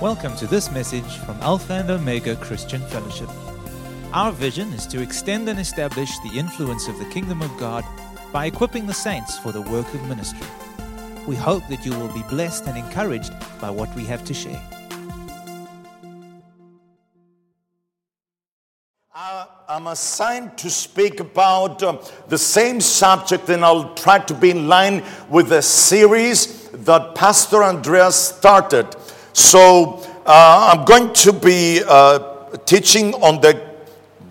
Welcome to this message from Alpha and Omega Christian Fellowship. Our vision is to extend and establish the influence of the Kingdom of God by equipping the saints for the work of ministry. We hope that you will be blessed and encouraged by what we have to share. I'm assigned to speak about the same subject, and I'll try to be in line with the series that Pastor Andreas started. So I'm going to be teaching on the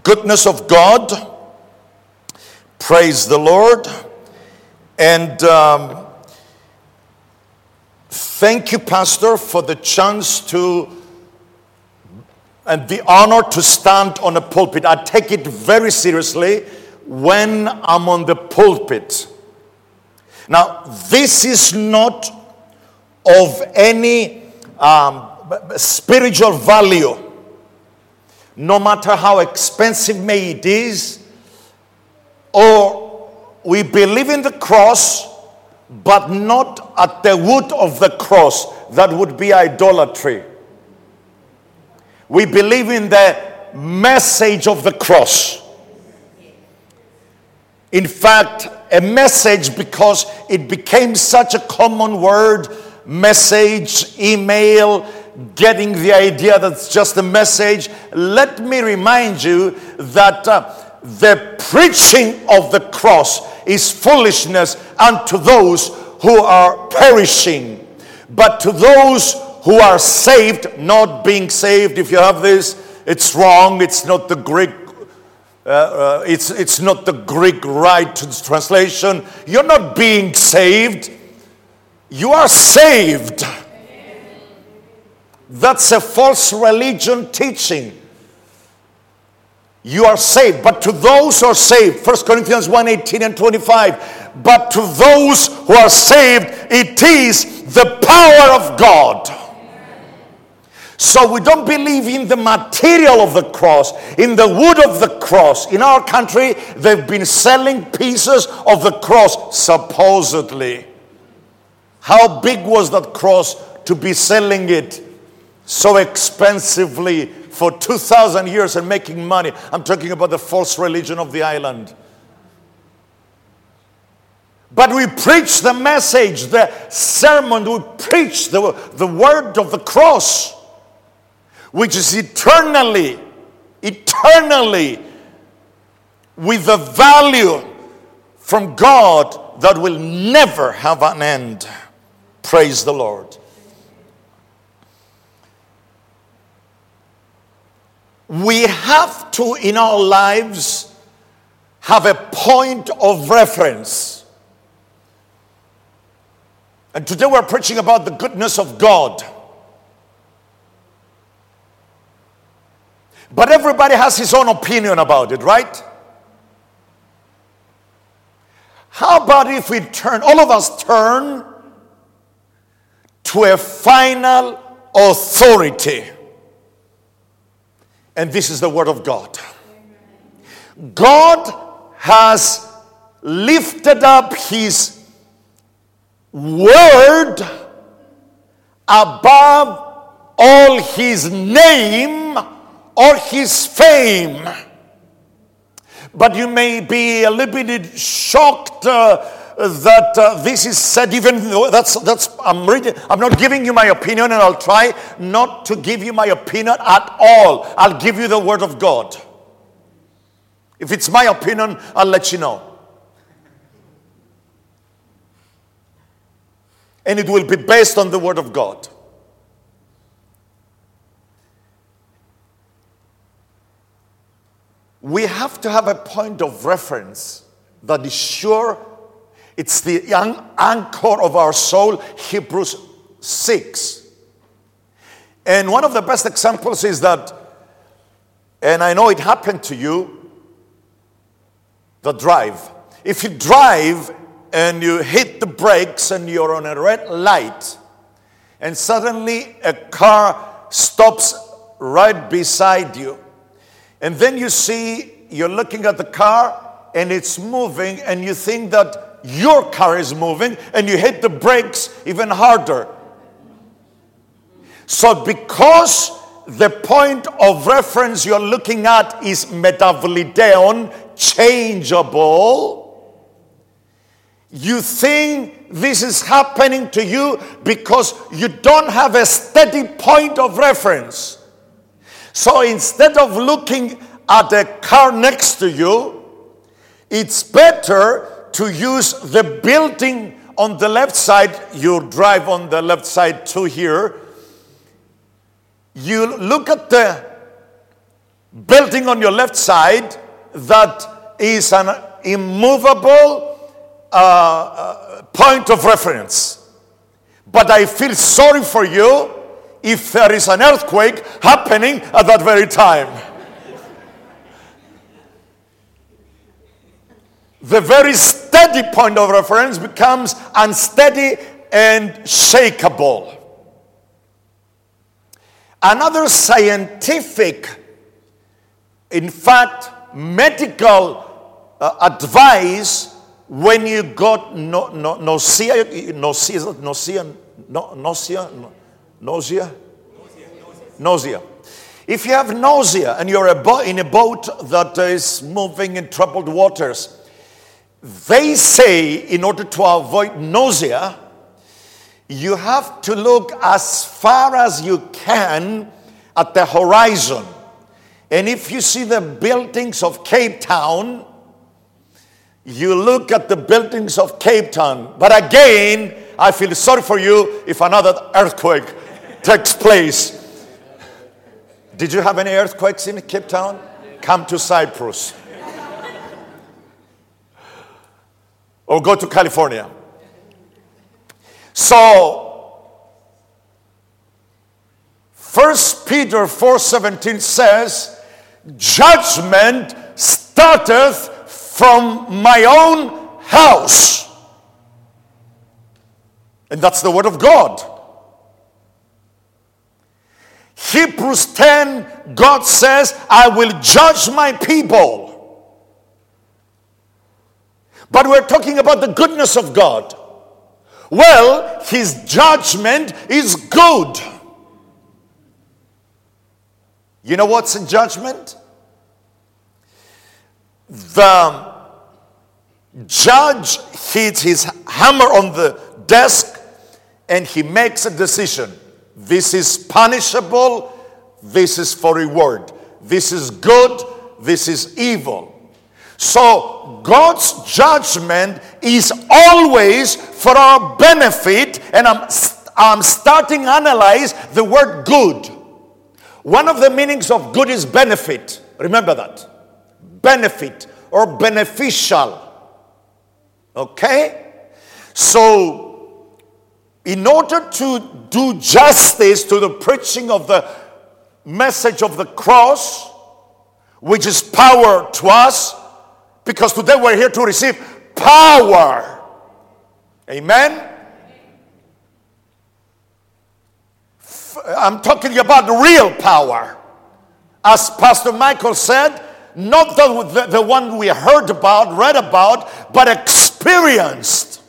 goodness of God. Praise the Lord. And thank you, Pastor, for the chance to and the honor to stand on a pulpit. I take it very seriously when I'm on the pulpit. Now, this is not of any spiritual value, no matter how expensive may it is, or we believe in the cross but not at the root of the cross. That would be idolatry. We believe in the message of the cross. In fact, a message, because it became such a common word, message, email, getting the idea that's just a message. Let me remind you that the preaching of the cross is foolishness unto those who are perishing, but to those who are saved, not being saved. If you have this, it's wrong. It's not the Greek. It's not the Greek right translation. You're not being saved. You are saved. That's a false religion teaching. You are saved. But to those who are saved, 1 Corinthians 1:18 and 25, but to those who are saved, it is the power of God. So we don't believe in the material of the cross, in the wood of the cross. In our country, they've been selling pieces of the cross, supposedly. How big was that cross to be selling it so expensively for 2,000 years and making money? I'm talking about the false religion of the island. But we preach the message, the sermon, we preach the word of the cross, which is eternally with a value from God that will never have an end. Praise the Lord. We have to, in our lives, have a point of reference. And today we're preaching about the goodness of God. But everybody has his own opinion about it, right? How about if we all of us turn to a final authority? And this is the word of God. God has lifted up his word above all his name or his fame. But you may be a little bit shocked that this is said. Even though I'm not giving you my opinion, and I'll try not to give you my opinion at all. I'll give you the word of God. If it's my opinion, I'll let you know. And it will be based on the word of God. We have to have a point of reference that is sure. It's the anchor of our soul, Hebrews 6. And one of the best examples is that, and I know it happened to you, the drive. If you drive and you hit the brakes and you're on a red light, and suddenly a car stops right beside you, and then you see, you're looking at the car and it's moving, and you think that your car is moving, and you hit the brakes even harder. So because the point of reference you're looking at is metavlideon, changeable, you think this is happening to you because you don't have a steady point of reference. So instead of looking at a car next to you, it's better to use the building on the left side. You drive on the left side too here. You look at the building on your left side that is an immovable point of reference. But I feel sorry for you if there is an earthquake happening at that very time. The very steady point of reference becomes unsteady and shakeable. Another scientific, in fact, medical advice when you got nausea. If you have nausea and you're in a boat that is moving in troubled waters, they say in order to avoid nausea, you have to look as far as you can at the horizon. And if you see the buildings of Cape Town, you look at the buildings of Cape Town. But again, I feel sorry for you if another earthquake takes place. Did you have any earthquakes in Cape Town? Come to Cyprus. Or go to California. So, 1 Peter 4:17 says, judgment starteth from my own house. And that's the word of God. Hebrews 10, God says, I will judge my people. But we're talking about the goodness of God. Well, his judgment is good. You know what's in judgment? The judge hits his hammer on the desk and he makes a decision. This is punishable. This is for reward. This is good. This is evil. So God's judgment is always for our benefit, and I'm starting to analyze the word good. One of the meanings of good is benefit. Remember that. Benefit or beneficial. Okay? So in order to do justice to the preaching of the message of the cross, which is power to us, because today we're here to receive power. Amen? I'm talking about real power. As Pastor Michael said, not the one we heard about, read about, but experienced.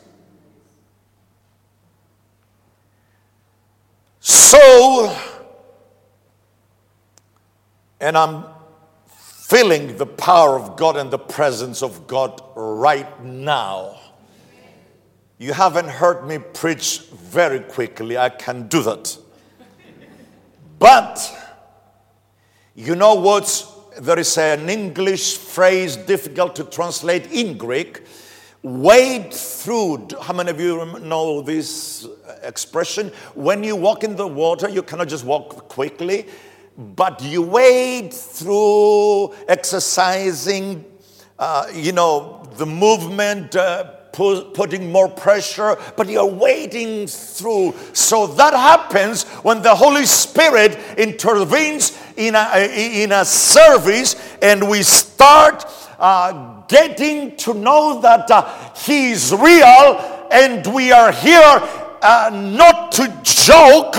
So, and I'm feeling the power of God and the presence of God right now. You haven't heard me preach very quickly. I can do that. But you know what? There is an English phrase difficult to translate in Greek. Wade through. How many of you know this expression? When you walk in the water, you cannot just walk quickly. But you wade through exercising, the movement, putting more pressure, but you're wading through. So that happens when the Holy Spirit intervenes in a service, and we start getting to know that He is real, and we are here not to joke.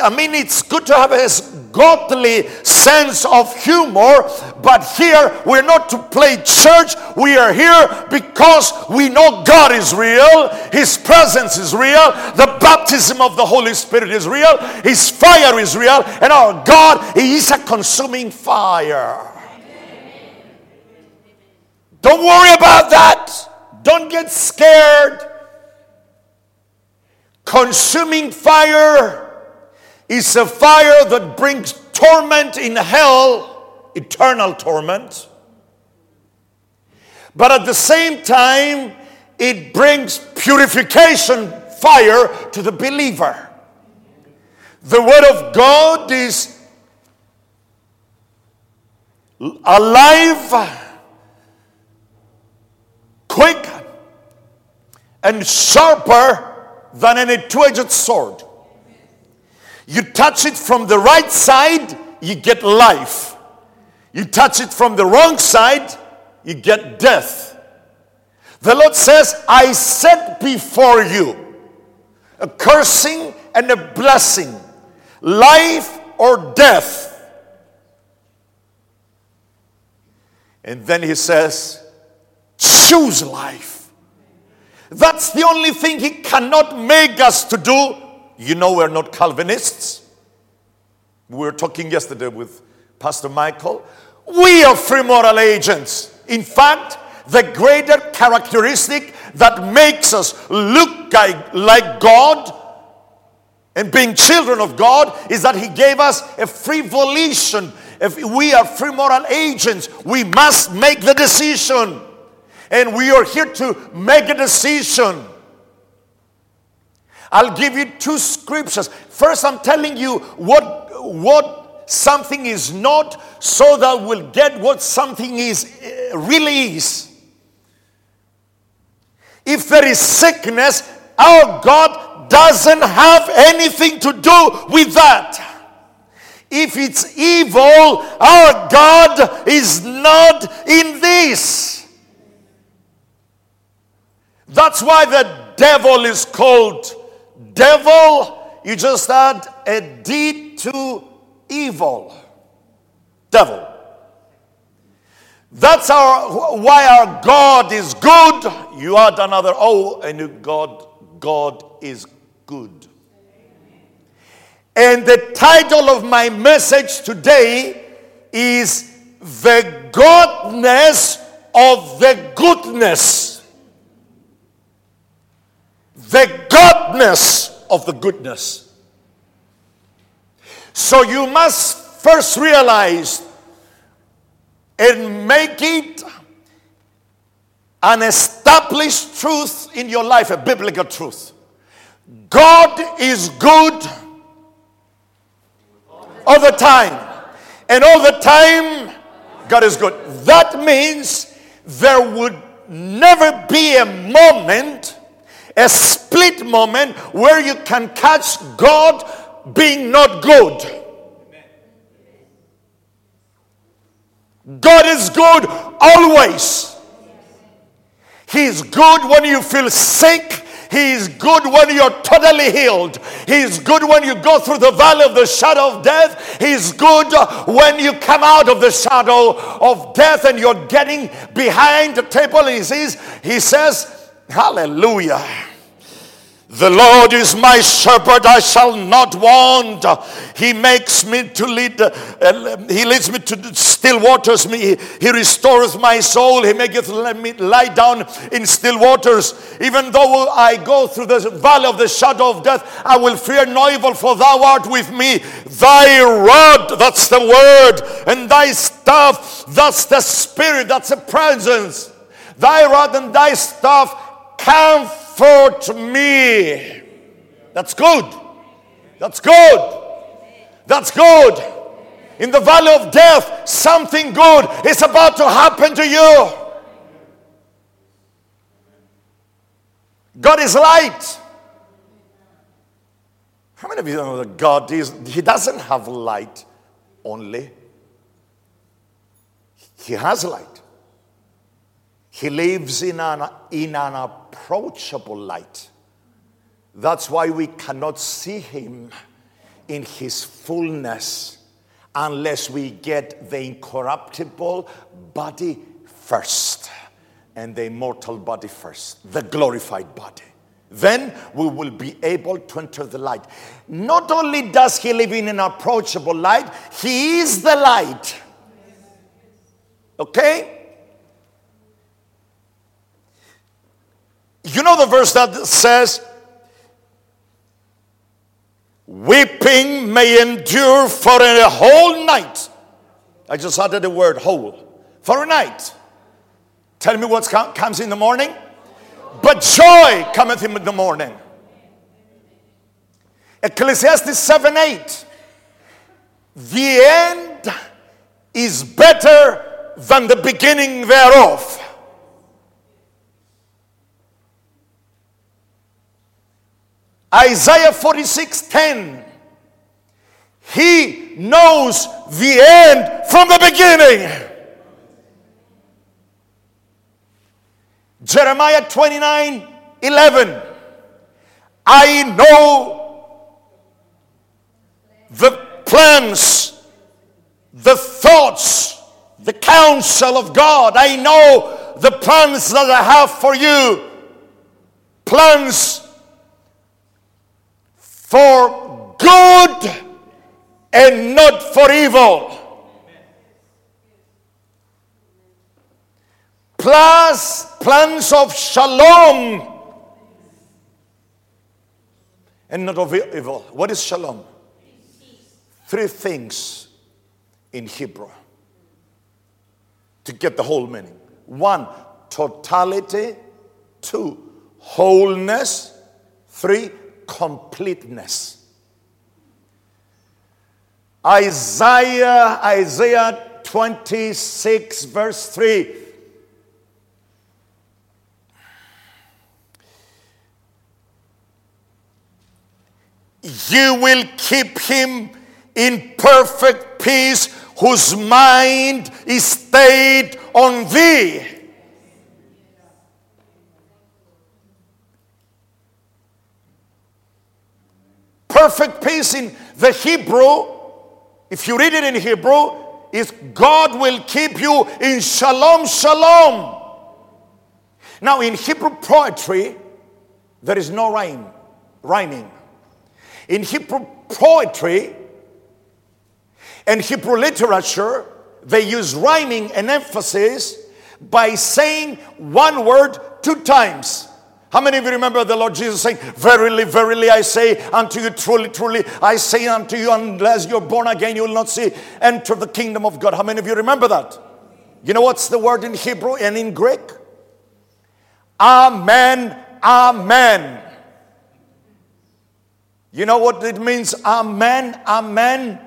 I mean, it's good to have a godly sense of humor, but here we're not to play church. We are here because we know God is real, His presence is real, the baptism of the Holy Spirit is real, His fire is real, and our God is a consuming fire. Don't worry about that. Don't get scared. Consuming fire is a fire that brings torment in hell, eternal torment. But at the same time, it brings purification fire to the believer. The Word of God is alive, quick, and sharper than any two-edged sword. You touch it from the right side, you get life. You touch it from the wrong side, you get death. The Lord says, I set before you a cursing and a blessing, life or death. And then He says, choose life. That's the only thing He cannot make us to do. You know, we're not Calvinists. We were talking yesterday with Pastor Michael. We are free moral agents. In fact, the greater characteristic that makes us look like God and being children of God is that He gave us a free volition. If we are free moral agents, we must make the decision. And we are here to make a decision. I'll give you two scriptures. First, I'm telling you what something is not, so that we'll get what something is really is. If there is sickness, our God doesn't have anything to do with that. If it's evil, our God is not in this. That's why the devil is called devil. You just add a D to evil. Devil. That's why our God is good. You add another O and God is good. And the title of my message today is The Godness of the Goodness. The godness of the goodness. So you must first realize and make it an established truth in your life, a biblical truth. God is good all the time. And all the time, God is good. That means there would never be a moment, a split moment, where you can catch God being not good. God is good always. He is good when you feel sick. He is good when you're totally healed. He is good when you go through the valley of the shadow of death. He is good when you come out of the shadow of death and you're getting behind the table. He says, hallelujah. The Lord is my shepherd, I shall not want. He makes me to lead, He leads me to still waters. He restores my soul. He maketh me lie down in still waters. Even though I go through the valley of the shadow of death, I will fear no evil, for thou art with me. Thy rod, that's the word, and thy staff, that's the spirit, that's the presence. Thy rod and thy staff comfort me. That's good. That's good. That's good. In the valley of death, something good is about to happen to you. God is light. How many of you know that God is, He doesn't have light only. He has light. He lives in an approachable light. That's why we cannot see Him in his fullness unless we get the incorruptible body first and the immortal body first, the glorified body. Then we will be able to enter the light. Not only does he live in an approachable light, he is the light. Okay? You know the verse that says, weeping may endure for a whole night. I just added the word whole. For a night. Tell me what comes in the morning. But joy cometh in the morning. Ecclesiastes 7:8. The end is better than the beginning thereof. Isaiah 46:10. He knows the end from the beginning. Jeremiah 29:11. I know the plans, the thoughts, the counsel of God. I know the plans that I have for you. Plans for good and not for evil. Plans of shalom and not of evil. What is shalom? Three things in Hebrew to get the whole meaning. One, totality. Two, wholeness. Three, completeness. Isaiah 26 verse 3. You will keep him in perfect peace whose mind is stayed on thee. Perfect peace in the Hebrew, if you read it in Hebrew, is God will keep you in shalom, shalom. Now in Hebrew poetry, there is no rhyming. In Hebrew poetry and Hebrew literature, they use rhyming and emphasis by saying one word two times. How many of you remember the Lord Jesus saying, verily, verily, I say unto you, truly, truly, I say unto you, unless you're born again, you will not see enter the kingdom of God. How many of you remember that? You know what's the word in Hebrew and in Greek? Amen, amen. You know what it means? Amen, amen.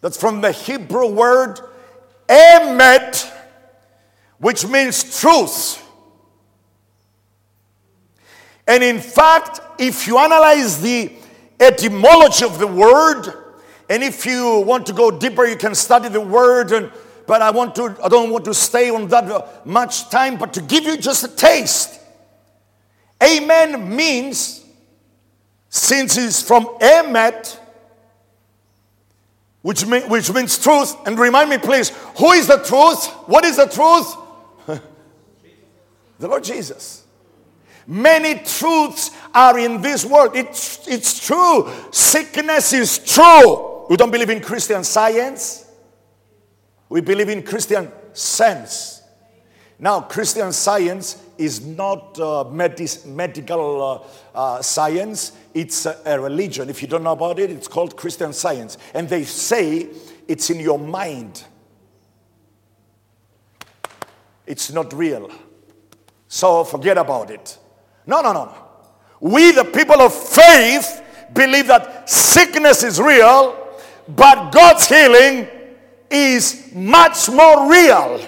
That's from the Hebrew word, emet, which means truth. And in fact, if you analyze the etymology of the word, and if you want to go deeper, you can study the word, but I don't want to stay on that much time, but to give you just a taste. Amen means, since it's from emet, which means truth, and remind me please, who is the truth? What is the truth? The Lord Jesus. Many truths are in this world. It's true. Sickness is true. We don't believe in Christian Science. We believe in Christian Sense. Now, Christian Science is not medical science. It's a religion. If you don't know about it, it's called Christian Science. And they say it's in your mind. It's not real. So forget about it. No. We, the people of faith, believe that sickness is real, but God's healing is much more real.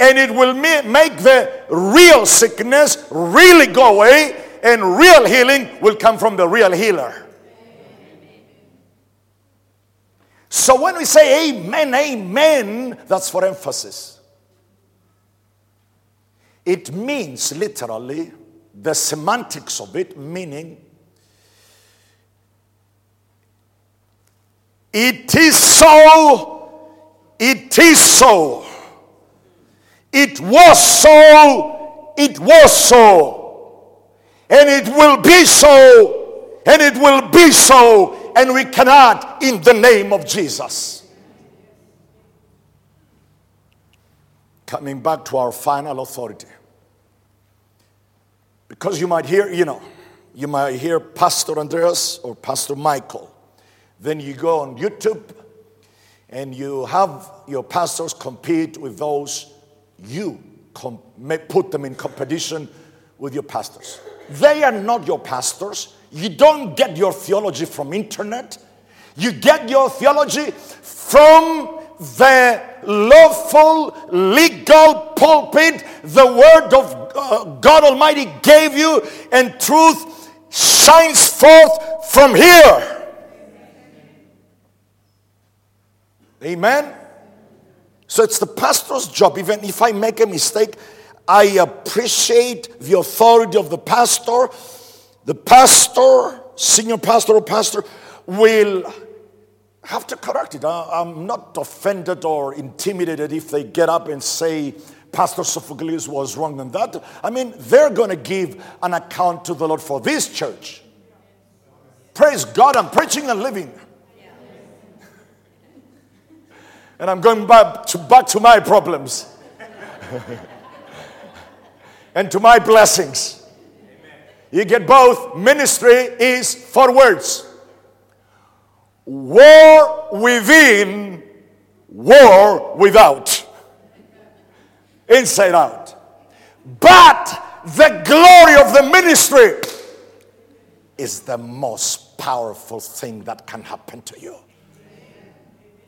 And it will make the real sickness really go away, and real healing will come from the real healer. So when we say amen, amen, that's for emphasis. It means literally, the semantics of it, meaning It is so. It is so. It was so. It was so. And it will be so. And it will be so. And we cannot, in the name of Jesus. Coming back to our final authority. Because you might hear, you might hear Pastor Andreas or Pastor Michael. Then you go on YouTube and you have your pastors compete with those you put them in competition with your pastors. They are not your pastors. You don't get your theology from internet. You get your theology from the lawful, legal pulpit, the word of God Almighty gave you, and truth shines forth from here. Amen? So it's the pastor's job. Even if I make a mistake, I appreciate the authority of the pastor. The pastor, senior pastor or pastor, will have to correct it. I'm not offended or intimidated if they get up and say Pastor Sophocles was wrong on that. I mean, they're going to give an account to the Lord for this church. Praise God, I'm preaching and living. And I'm going back to my problems. And to my blessings. You get both. Ministry is for words. War within, war without. Inside out. But the glory of the ministry is the most powerful thing that can happen to you.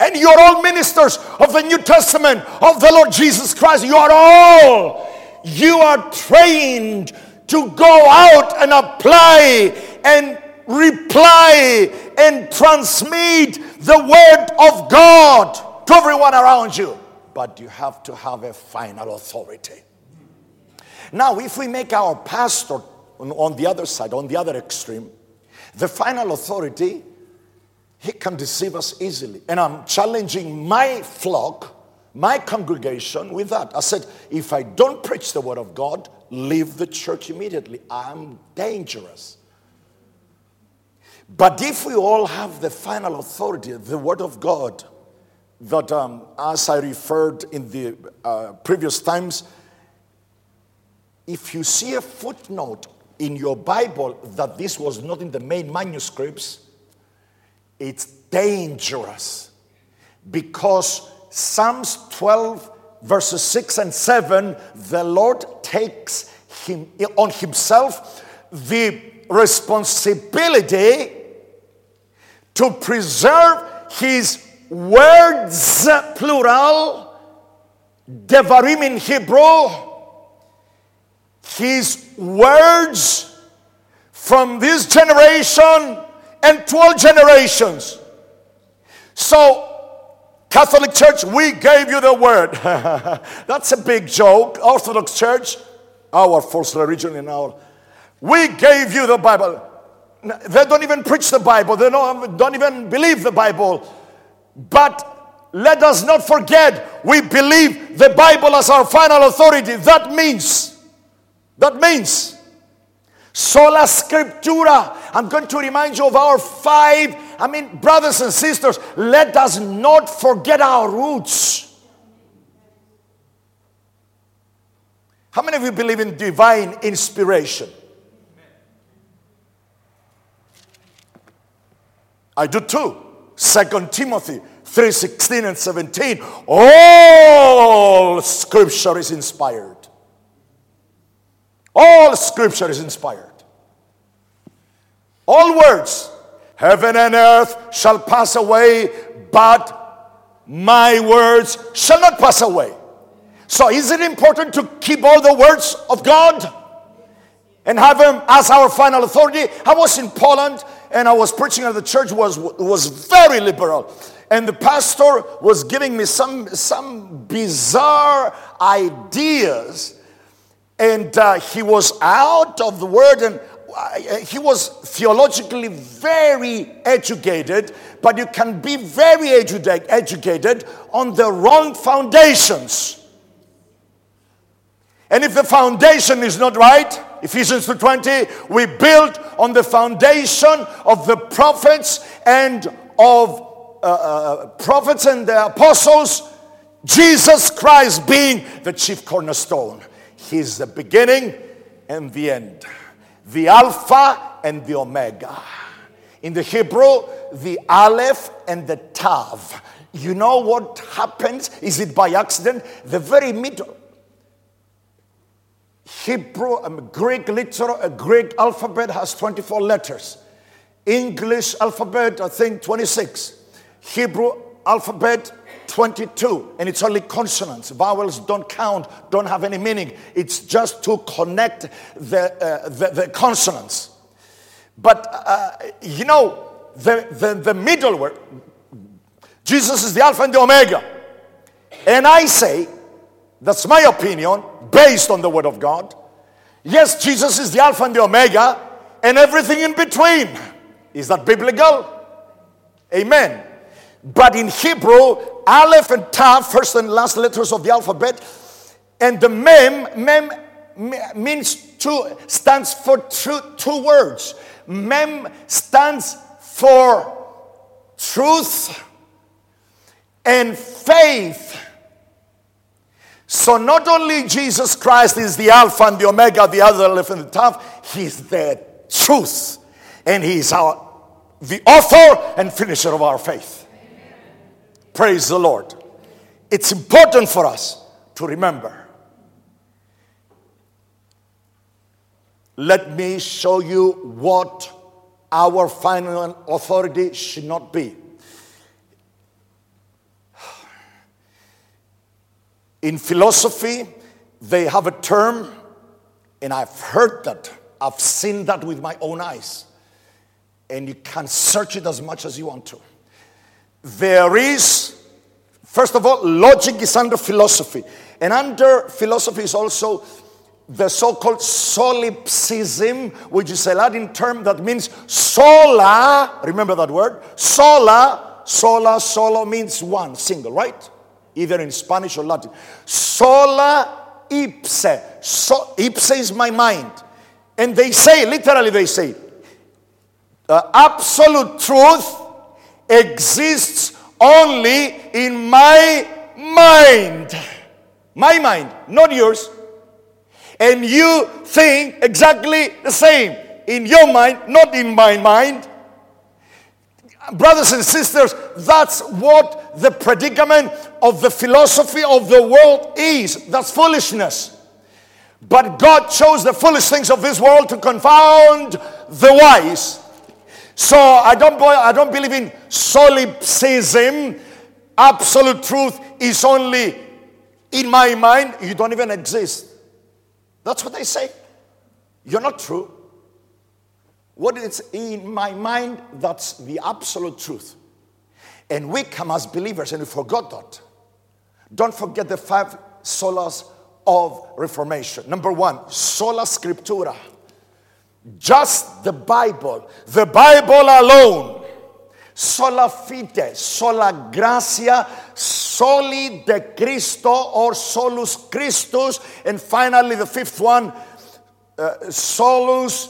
And you are all ministers of the New Testament of the Lord Jesus Christ. You are trained to go out and apply and reply and transmit the word of God to everyone around you. But you have to have a final authority. Now, if we make our pastor on the other side, on the other extreme, the final authority, he can deceive us easily. And I'm challenging my flock, my congregation with that. I said, if I don't preach the word of God, leave the church immediately. I'm dangerous. But if we all have the final authority, the word of God, that as I referred in the previous times, if you see a footnote in your Bible that this was not in the main manuscripts, it's dangerous. Because Psalms 12 verses 6 and 7, the Lord takes on himself the responsibility to preserve his words, plural, Devarim in Hebrew, his words from this generation and 12 generations. So, Catholic Church, we gave you the word. That's a big joke. Orthodox Church, our first religion in our... We gave you the Bible. They don't even preach the Bible. They don't even believe the Bible. But let us not forget, we believe the Bible as our final authority. That means, sola scriptura. I'm going to remind you of our brothers and sisters, let us not forget our roots. How many of you believe in divine inspiration? I do too. 2 Timothy 3:16 and 17. All scripture is inspired. All scripture is inspired. All words. Heaven and earth shall pass away, but my words shall not pass away. So is it important to keep all the words of God and have them as our final authority? I was in Poland and I was preaching at the church was very liberal. And the pastor was giving me some bizarre ideas. And he was out of the word, and he was theologically very educated, but you can be very educated on the wrong foundations. And if the foundation is not right, Ephesians 2:20, we build on the foundation of the prophets and of prophets and the apostles, Jesus Christ being the chief cornerstone. He's the beginning and the end, the Alpha and the Omega. In the Hebrew, the Aleph and the Tav. You know what happens? Is it by accident? The very middle. Greek alphabet has 24 letters. English alphabet, I think, 26. Hebrew alphabet, 22, and it's only consonants. Vowels don't count, don't have any meaning. It's just to connect the consonants. But you know, the middle word, Jesus is the Alpha and the Omega. And I say, that's my opinion, based on the Word of God. Yes, Jesus is the Alpha and the Omega, and everything in between. Is that biblical? Amen. But in Hebrew, Aleph and Tav, first and last letters of the alphabet, and the Mem means stands for two words. Mem stands for truth and faith. So not only Jesus Christ is the Alpha and the Omega, the other Aleph and the Tav, he's the truth, and he's the author and finisher of our faith. Praise the Lord. It's important for us to remember. Let me show you what our final authority should not be. In philosophy, they have a term, and I've heard that. I've seen that with my own eyes. And you can search it as much as you want to. There is, first of all, logic is under philosophy. And under philosophy is also the so-called solipsism, which is a Latin term that means sola, remember that word, solo means one, single, right? Either in Spanish or Latin. Sola ipse, ipse is my mind. And they say, literally they say, absolute truth exists only in my mind. My mind, not yours. And you think exactly the same in your mind, not in my mind. Brothers and sisters, that's what the predicament of the philosophy of the world is. That's foolishness. But God chose the foolish things of this world to confound the wise. So I don't believe in solipsism. Absolute truth is only in my mind. You don't even exist. That's what they say. You're not true. What is in my mind, that's the absolute truth. And we come as believers, and we forgot that. Don't forget the 5 solas of Reformation. Number 1, sola scriptura. Just the Bible alone, sola fide, sola gratia, soli de Christo or solus Christus, and finally the 5th one, solus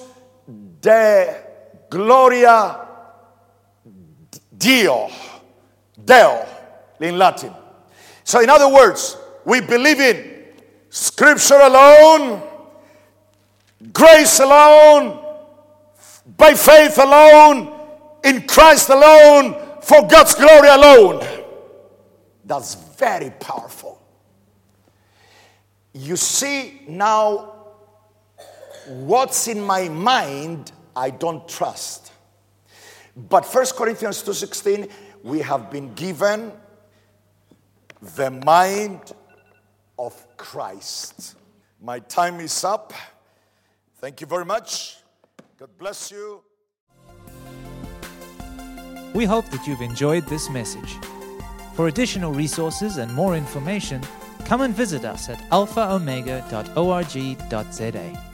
de gloria Deo, in Latin. So in other words, we believe in Scripture alone, grace alone, by faith alone, in Christ alone, for God's glory alone. That's very powerful. You see now, what's in my mind, I don't trust. But 1 Corinthians 2:16, we have been given the mind of Christ. My time is up. Thank you very much. God bless you. We hope that you've enjoyed this message. For additional resources and more information, come and visit us at AlphaOmega.org.za.